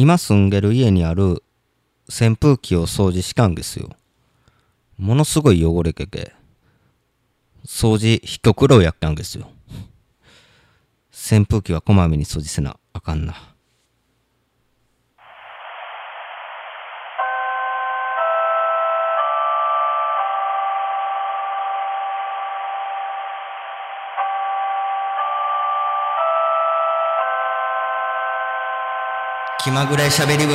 今住んでる家にある扇風機を掃除したんですよ。ものすごい汚れけけ、掃除ひと苦労やったんですよ。扇風機はこまめに掃除せなあかんな。気まぐれしゃべり部。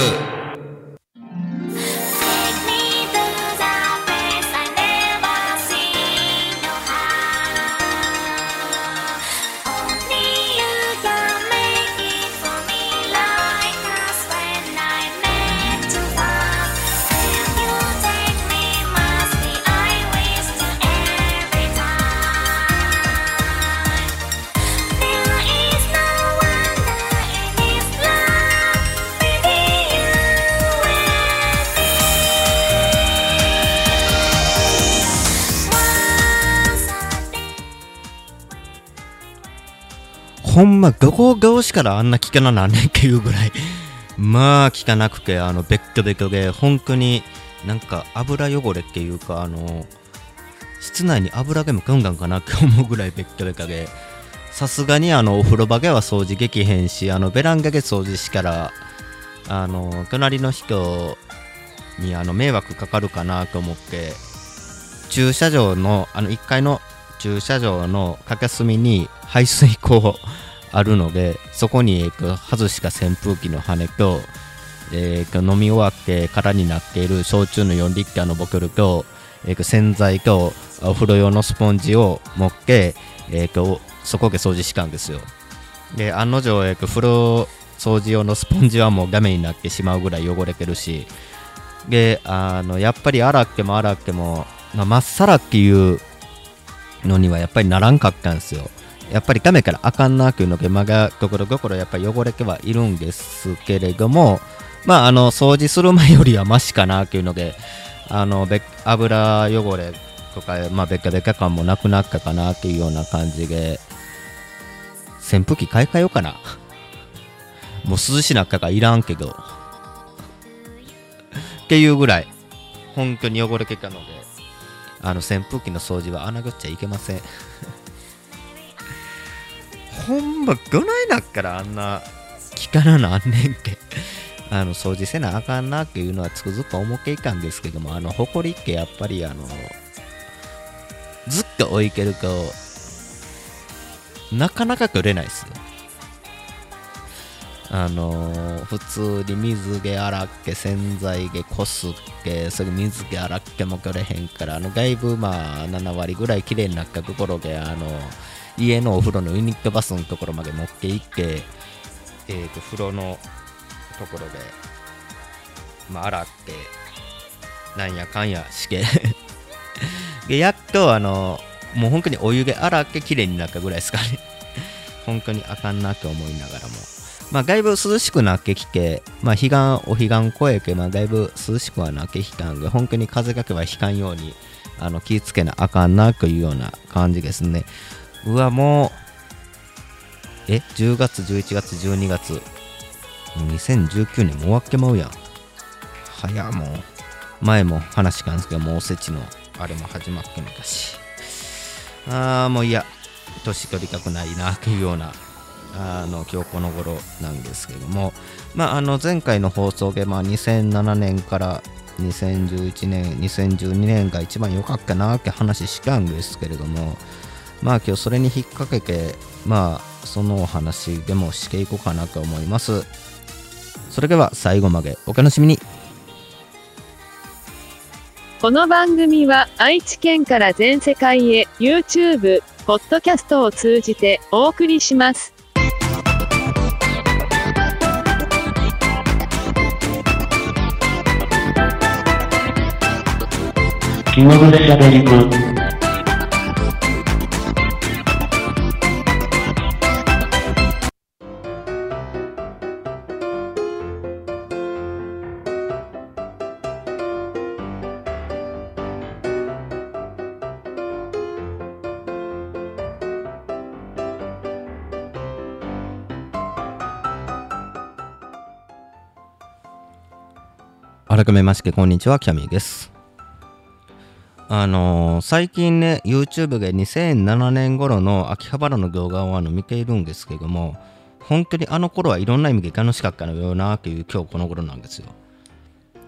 ほんまどこがおしからあんな聞かななんねんっていうぐらいまあ聞かなくて、べっきょべきょで本当になんか油汚れっていうか、室内に油でもガンガンかなって思うぐらいべっきょべきょで、さすがにお風呂場では掃除できへんし、ベランダで掃除しから隣の人に迷惑かかるかなと思って、駐車場の1階の駐車場の片隅に排水口あるので、そこに外した扇風機の羽と、飲み終わって空になっている焼酎の4リッターのボトルと、洗剤とお風呂用のスポンジを持って、そこで掃除したんですよ。で案の定、風呂掃除用のスポンジはもうダメになってしまうぐらい汚れてるし、でやっぱり洗っても洗っても、まっさらっていうのにはやっぱりならんかったんですよ。やっぱりダメからあかんなっていうので、まがところどころやっぱり汚れてはいるんですけれども、まあ掃除する前よりはマシかなっていうので、油汚れとか、べっかべっか感もなくなったかなっていうような感じで、扇風機買い替えようかな。もう涼しなったからいらんけどっていうぐらい本当に汚れてたので、扇風機の掃除は穴ぐっちゃいけません。ほんまどないなっからあんな聞かななんねんって掃除せなあかんなっていうのはつくづく思っていたんですけども、ほこりってやっぱりずっと置いてるとなかなか取れないですよ。普通に水で洗って洗剤でこすってそれ水で洗っても取れへんから、だいぶ7割ぐらいきれいになったところで家のお風呂のユニットバスのところまで持って行って、風呂のところで、洗ってなんやかんやしてでやっともう本当にお湯で洗ってきれいになったぐらいですかね。本当にあかんなと思いながらも、だいぶ涼しくなってきて、彼岸お彼岸越えて、だいぶ涼しくはなってきたんで、本当に風がけは引かんように気ぃつけなあかんなというような感じですね。うわもう10月11月12月2019年も終わっけまうやん。早もう前も話したんですけど、もうおせちのあれも始まってみたし、もういや年取りたくないなというような今日この頃なんですけども、前回の放送で2007年から2011年2012年が一番良かったなって話したんですけれども、今日それに引っ掛けて、そのお話でもしていこうかなと思います。それでは最後までお楽しみに。この番組は愛知県から全世界へ YouTube、ポッドキャストを通じてお送りします。気まぐれしゃべり部。改めましてこんにちは、キャミーです。最近ね YouTube で2007年頃の秋葉原の動画を見ているんですけども、本当にあの頃はいろんな意味で楽しかったのよなっていう今日この頃なんですよ。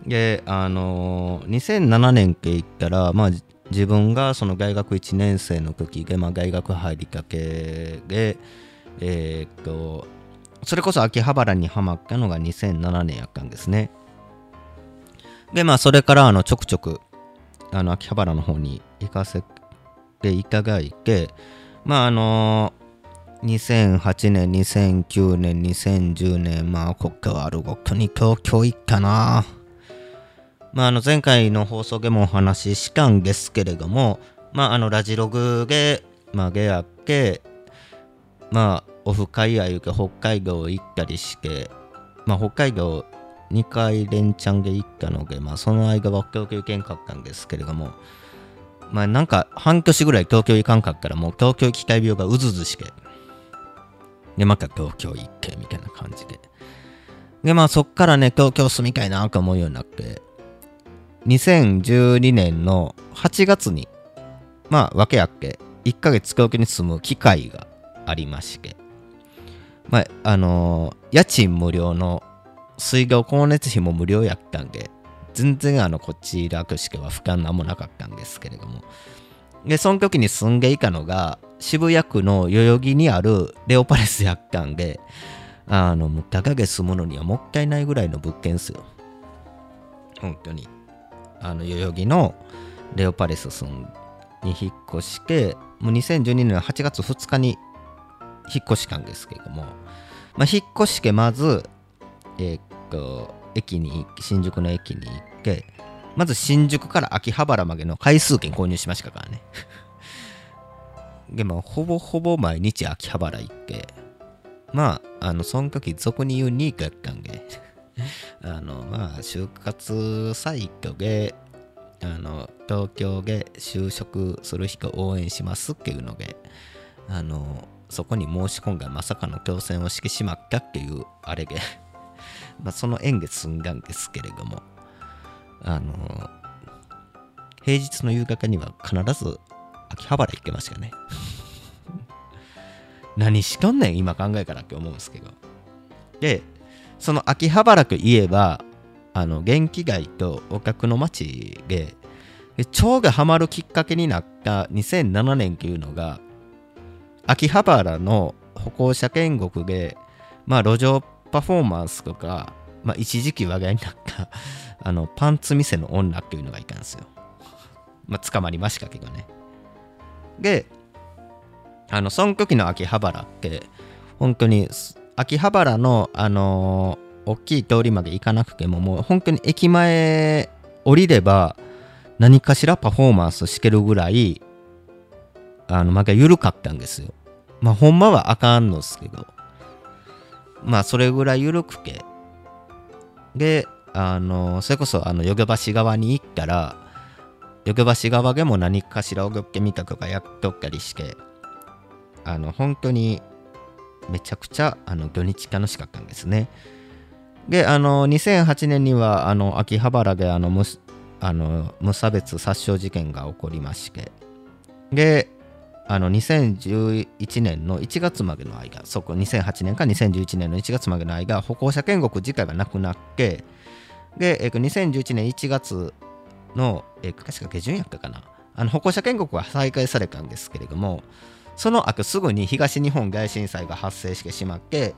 で2007年って言ったら、自分がその大学1年生の時で、大学入りかけでそれこそ秋葉原にハマったのが2007年やったんですね。でそれからちょくちょく秋葉原の方に行かせていただいて、2008年2009年2010年こっからあるごとに東京行ったな。前回の放送でもお話ししたんですけれども、ラジログで出会ってオフ会やゆけ北海道行ったりして、北海道2回連チャンで行ったので、その間は東京行けんかったんですけれども、なんか半年ぐらい東京行かんかったらもう東京行きたい病がうずうずして、でまた東京行ってみたいな感じで、でそっからね東京住みたいなと思うようになって、2012年の8月に訳あって1ヶ月東京に住む機会がありまして。家賃無料の水道光熱費も無料やったんで、全然こっち楽しくは負担なんもなかったんですけれども、でその時に住んでいたのが渋谷区の代々木にあるレオパレスやったんで、もう高げ住むのにはもったいないぐらいの物件ですよ。本当に代々木のレオパレスに引っ越してもう2012年の8月2日に引っ越したんですけれども、引っ越してまず、新宿の駅に行って、まず新宿から秋葉原までの回数券購入しましたからね。で、ほぼほぼ毎日秋葉原行って、その時俗に言うニークやったんで、就活サイトで、東京で就職する人応援しますっていうので、そこに申し込んだまさかの挑戦をしてしまったっていうあれで、その縁で済んだんですけれども、平日の夕方には必ず秋葉原行ってましたね。何しとんねん今考えからって思うんですけど、でその秋葉原といえば元気街とお客の街で蝶がハマるきっかけになった2007年というのが、秋葉原の歩行者天国で、路上パフォーマンスとか、一時期話題になったパンツ店の女っていうのがいたんですよ。捕まりましたけどね。でその時の秋葉原って本当に秋葉原の大きい通りまで行かなくても、もう本当に駅前降りれば何かしらパフォーマンスしてるぐらい緩かったんですよ。ほんまはあかんのですけど、それぐらい緩くて、でそれこそヨゲ橋側に行ったらヨゲ橋側でも何かしら踊ってみたとかやっとったりして、本当にめちゃくちゃ土日楽しかったんですね。で2008年には秋葉原で無差別殺傷事件が起こりまして、で2011年の1月までの間、そこ2008年から2011年の1月までの間、歩行者天国自体がなくなって、で2011年1月の確か下旬やったかな、歩行者天国は再開されたんですけれども、その後すぐに東日本大震災が発生してしまって、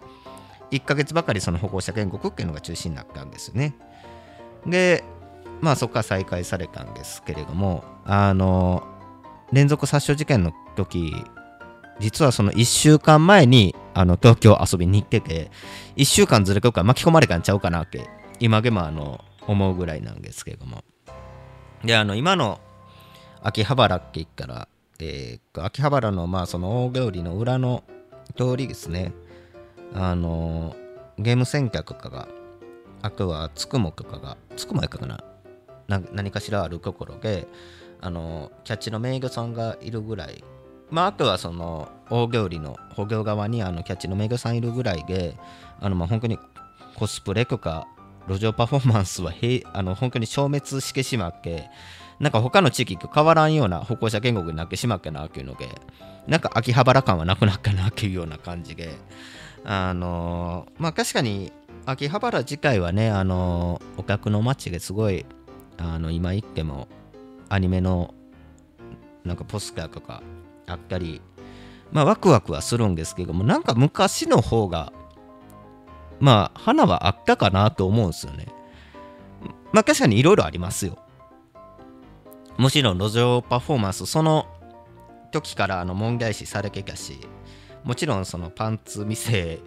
1ヶ月ばかりその歩行者天国っていうのが中止になったんですよね。でそこから再開されたんですけれども、連続殺傷事件の時、実はその1週間前に東京遊びに行ってて、1週間ずれとか巻き込まれたんちゃうかなって今でも思うぐらいなんですけれども、で今の秋葉原って言ったら、秋葉原のその大通りの裏の通りですね、ゲームセンターとかが、あとはつくもとかが、つくもやかな、何かしらあるところでキャッチの名魚さんがいるぐらい、あとはその大行利の補強側にキャッチの名魚さんいるぐらいで、本当にコスプレとか路上パフォーマンスは本当に消滅してしまって、なんか他の地域と変わらんような歩行者天国になってしまっけなっていうので、なんか秋葉原感はなくなっけなっていうような感じで、まあ確かに秋葉原自体はね、お客の街ですごい今行ってもアニメのなんかポスターとかあったり、まあワクワクはするんですけども、なんか昔の方がまあ花はあったかなと思うんですよね。まあ確かにいろいろありますよ。もちろん路上パフォーマンスその時から問題視されてたし、もちろんそのパンツ店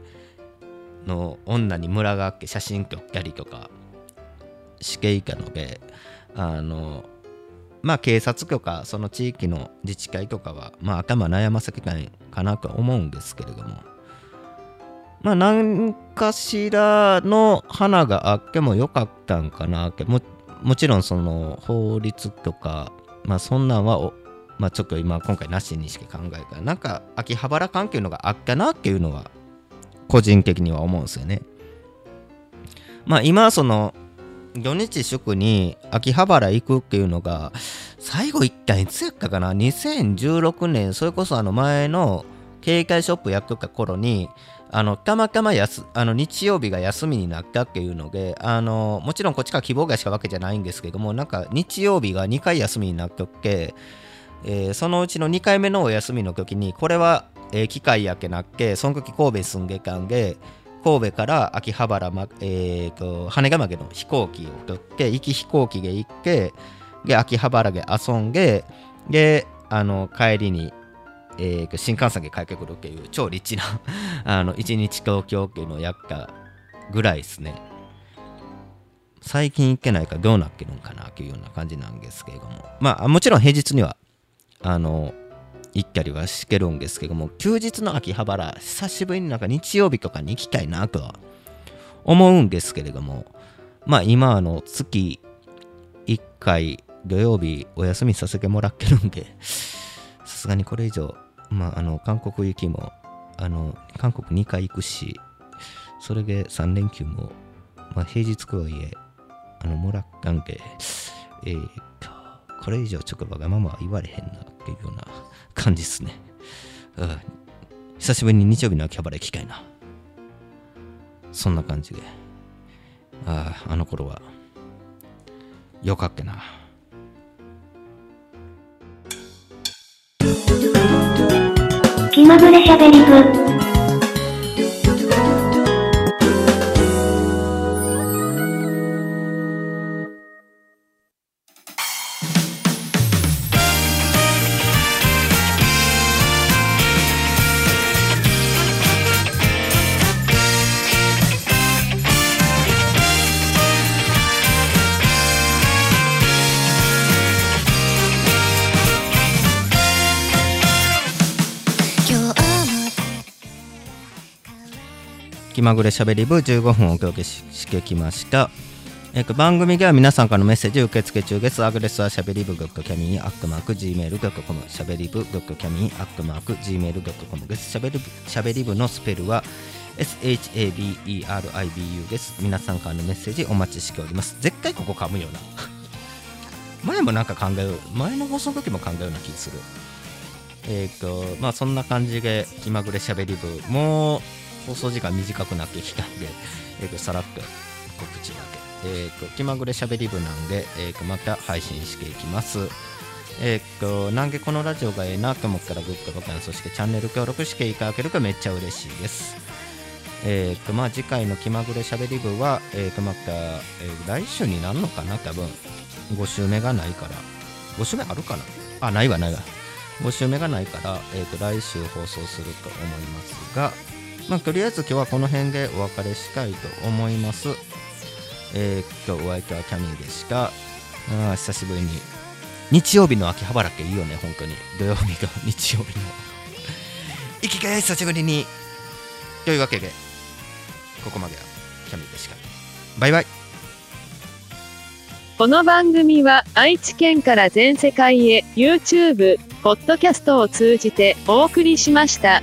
の女に群がって写真撮ったりとかしていたので、まあ警察とかその地域の自治会とかはまあ頭悩ませてたいかなと思うんですけれども、まあ何かしらの花があってもよかったんかなって、もちろんその法律とか、まあそんなんはまあちょっと今回なしにしか考えたら、なんか秋葉原関係のがあったなっていうのは個人的には思うんですよね。まあ今その土日祝に秋葉原行くっていうのが最後一回いつやったかな、2016年、それこそ前の警戒ショップやってた頃にたまたま日曜日が休みになったっていうので、もちろんこっちから希望がしたわけじゃないんですけども、なんか日曜日が2回休みになったっけ、そのうちの2回目のお休みの時にこれは、機会やけなっけ、その時神戸住んでたんで神戸から秋葉原、羽田までの飛行機を取って行き飛行機で行ってで秋葉原で遊んでで帰りに新幹線で帰ってくるっていう超リッチな一日東京っていうのをやったぐらいですね。最近行けないからどうなってるんかなっていうような感じなんですけれども、まあもちろん平日には行ったりはしてるんですけども、休日の秋葉原久しぶりになんか日曜日とかに行きたいなとは思うんですけれども、まあ今月1回土曜日お休みさせてもらってるんで、さすがにこれ以上、まあ、韓国行きも韓国2回行くし、それで3連休も、まあ、平日とはいえもらったんで、これ以上ちょっとわがままは言われへんなっていうような感じですね。うん、久しぶりに日曜日の秋葉原行きたいな、そんな感じで、あの頃はよかっけな。気まぐれしゃべり部。気まぐれしゃべり部15分をお届けしてきました。番組では皆さんからのメッセージ受付中です。アドレスはしゃべり部.kami@gmail.com しゃべり部.kami@gmail.com です。しゃべり部のスペルは SHABERIBU です。皆さんからのメッセージお待ちしております。絶対ここ噛むよな前もなんか考える、前の放送の時も考えるような気する。まあそんな感じで気まぐれしゃべり部も放送時間短くなってきたんで、さらっと告知だけ。気まぐれしゃべり部なんで、また配信していきます。なんでこのラジオがええなと思ったらグッドボタン、そしてチャンネル登録していただけるとめっちゃ嬉しいです。まあ次回の気まぐれしゃべり部は、また、来週になるのかな、多分。5週目がないから。5週目あるかな？あ、ないわ、ないわ。5週目がないから、来週放送すると思いますが、まあ、とりあえず今日はこの辺でお別れしたいと思います。お相手はキャミーでした。久しぶりに。日曜日の秋葉原っていいよね、本当に。土曜日と日曜日の。生きがい久しぶりに。というわけで、ここまではキャミーでした。バイバイ。この番組は愛知県から全世界へ YouTube、ポッドキャストを通じてお送りしました。